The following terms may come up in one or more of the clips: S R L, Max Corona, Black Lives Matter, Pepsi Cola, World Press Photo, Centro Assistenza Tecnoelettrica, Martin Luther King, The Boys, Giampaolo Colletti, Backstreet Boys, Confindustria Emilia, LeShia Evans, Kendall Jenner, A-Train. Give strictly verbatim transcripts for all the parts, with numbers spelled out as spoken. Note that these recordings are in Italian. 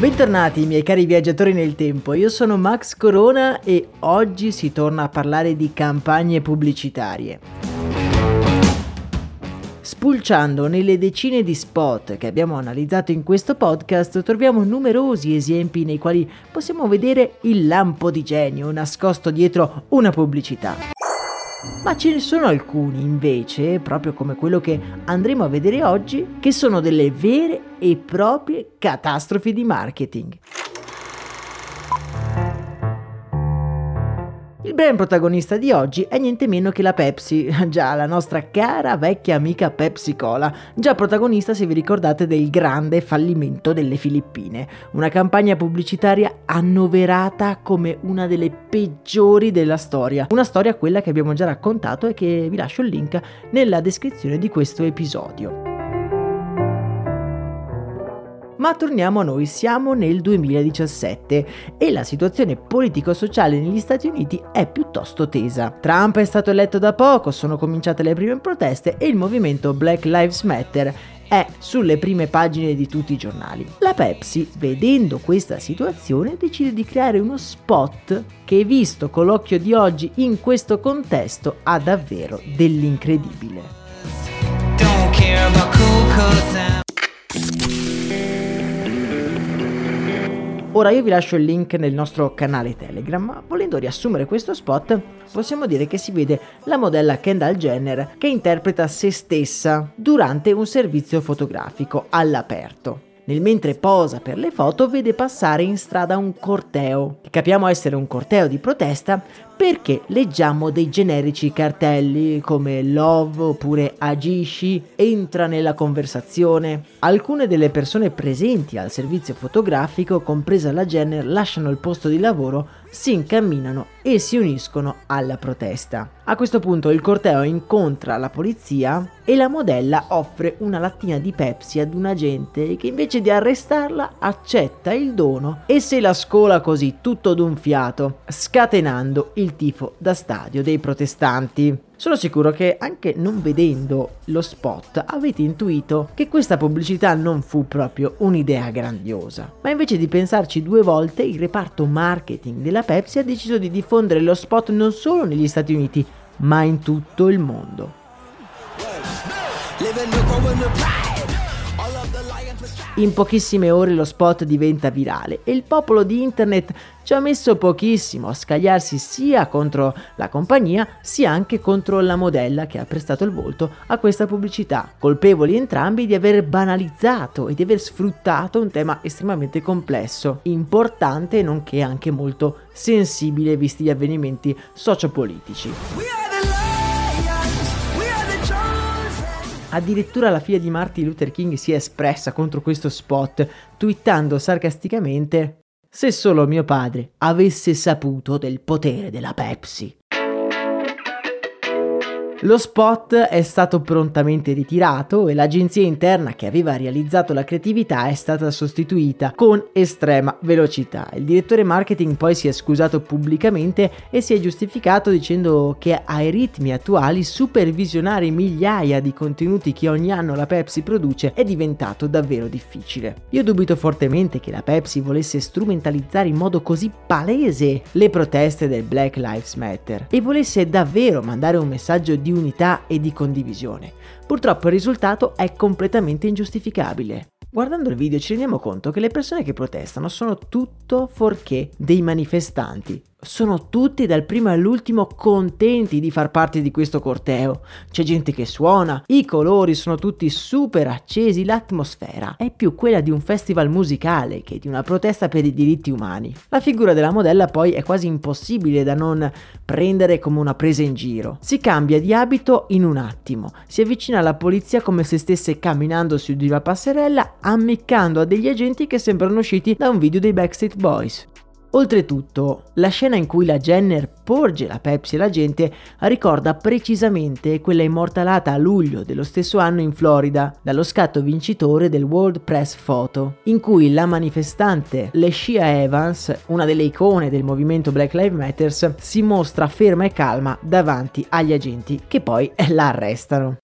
Bentornati miei cari viaggiatori nel tempo, io sono Max Corona e oggi si torna a parlare di campagne pubblicitarie. Spulciando nelle decine di spot che abbiamo analizzato in questo podcast, troviamo numerosi esempi nei quali possiamo vedere il lampo di genio nascosto dietro una pubblicità. Ma ce ne sono alcuni invece, proprio come quello che andremo a vedere oggi, che sono delle vere e proprie catastrofi di marketing. Il brand protagonista di oggi è niente meno che la Pepsi, già la nostra cara vecchia amica Pepsi Cola, già protagonista se vi ricordate del grande fallimento delle Filippine, una campagna pubblicitaria annoverata come una delle peggiori della storia, una storia quella che abbiamo già raccontato e che vi lascio il link nella descrizione di questo episodio. Ma torniamo a noi, siamo nel duemiladiciassette e la situazione politico-sociale negli Stati Uniti è piuttosto tesa. Trump è stato eletto da poco, sono cominciate le prime proteste e il movimento Black Lives Matter è sulle prime pagine di tutti i giornali. La Pepsi, vedendo questa situazione, decide di creare uno spot che, visto con l'occhio di oggi in questo contesto, ha davvero dell'incredibile. Don't care about cool. Ora io vi lascio il link nel nostro canale Telegram, ma volendo riassumere questo spot possiamo dire che si vede la modella Kendall Jenner che interpreta se stessa durante un servizio fotografico all'aperto. Nel mentre posa per le foto vede passare in strada un corteo, che capiamo essere un corteo di protesta perché leggiamo dei generici cartelli come love oppure agisci, entra nella conversazione. Alcune delle persone presenti al servizio fotografico, compresa la Jenner, lasciano il posto di lavoro, si incamminano e si uniscono alla protesta. A questo punto il corteo incontra la polizia e la modella offre una lattina di Pepsi ad un agente che invece di arrestarla accetta il dono e se la scola così tutto d'un fiato, scatenando il tifo da stadio dei protestanti. Sono sicuro che anche non vedendo lo spot avete intuito che questa pubblicità non fu proprio un'idea grandiosa, ma invece di pensarci due volte il reparto marketing della Pepsi ha deciso di diffondere lo spot non solo negli Stati Uniti ma in tutto il mondo. In pochissime ore lo spot diventa virale e il popolo di internet ci ha messo pochissimo a scagliarsi sia contro la compagnia sia anche contro la modella che ha prestato il volto a questa pubblicità, colpevoli entrambi di aver banalizzato e di aver sfruttato un tema estremamente complesso, importante nonché anche molto sensibile visti gli avvenimenti sociopolitici. Addirittura la figlia di Martin Luther King si è espressa contro questo spot, twittando sarcasticamente: "Se solo mio padre avesse saputo del potere della Pepsi". Lo spot è stato prontamente ritirato e l'agenzia interna che aveva realizzato la creatività è stata sostituita con estrema velocità. Il direttore marketing poi si è scusato pubblicamente e si è giustificato dicendo che ai ritmi attuali supervisionare migliaia di contenuti che ogni anno la Pepsi produce è diventato davvero difficile. Io dubito fortemente che la Pepsi volesse strumentalizzare in modo così palese le proteste del Black Lives Matter e volesse davvero mandare un messaggio di unità e di condivisione. Purtroppo il risultato è completamente ingiustificabile. Guardando il video ci rendiamo conto che le persone che protestano sono tutto fuorché dei manifestanti. Sono tutti dal primo all'ultimo contenti di far parte di questo corteo. C'è gente che suona, i colori sono tutti super accesi, l'atmosfera è più quella di un festival musicale che di una protesta per i diritti umani. La figura della modella poi è quasi impossibile da non prendere come una presa in giro. Si cambia di abito in un attimo, si avvicina alla polizia come se stesse camminando su di una passerella, ammiccando a degli agenti che sembrano usciti da un video dei Backstreet Boys. Oltretutto, la scena in cui la Jenner porge la Pepsi alla gente ricorda precisamente quella immortalata a luglio dello stesso anno in Florida dallo scatto vincitore del World Press Photo, in cui la manifestante LeShia Evans, una delle icone del movimento Black Lives Matter, si mostra ferma e calma davanti agli agenti che poi la arrestano.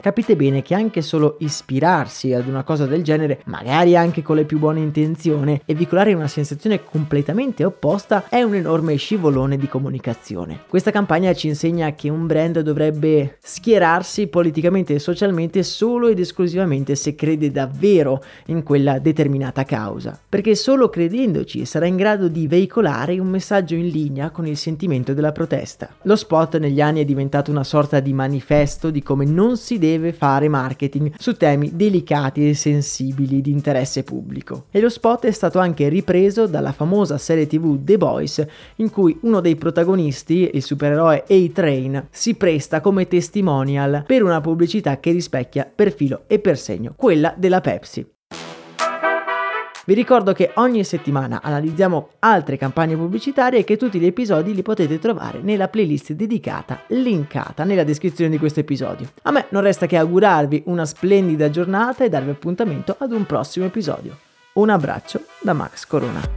Capite bene che anche solo ispirarsi ad una cosa del genere, magari anche con le più buone intenzioni, e veicolare una sensazione completamente opposta è un enorme scivolone di comunicazione. Questa campagna ci insegna che un brand dovrebbe schierarsi politicamente e socialmente solo ed esclusivamente se crede davvero in quella determinata causa, perché solo credendoci sarà in grado di veicolare un messaggio in linea con il sentimento della protesta. Lo spot negli anni è diventato una sorta di manifesto di come non si deve deve fare marketing su temi delicati e sensibili di interesse pubblico. E lo spot è stato anche ripreso dalla famosa serie tivù The Boys, in cui uno dei protagonisti, il supereroe A-Train, si presta come testimonial per una pubblicità che rispecchia per filo e per segno quella della Pepsi. Vi ricordo che ogni settimana analizziamo altre campagne pubblicitarie e che tutti gli episodi li potete trovare nella playlist dedicata, linkata nella descrizione di questo episodio. A me non resta che augurarvi una splendida giornata e darvi appuntamento ad un prossimo episodio. Un abbraccio da Max Corona.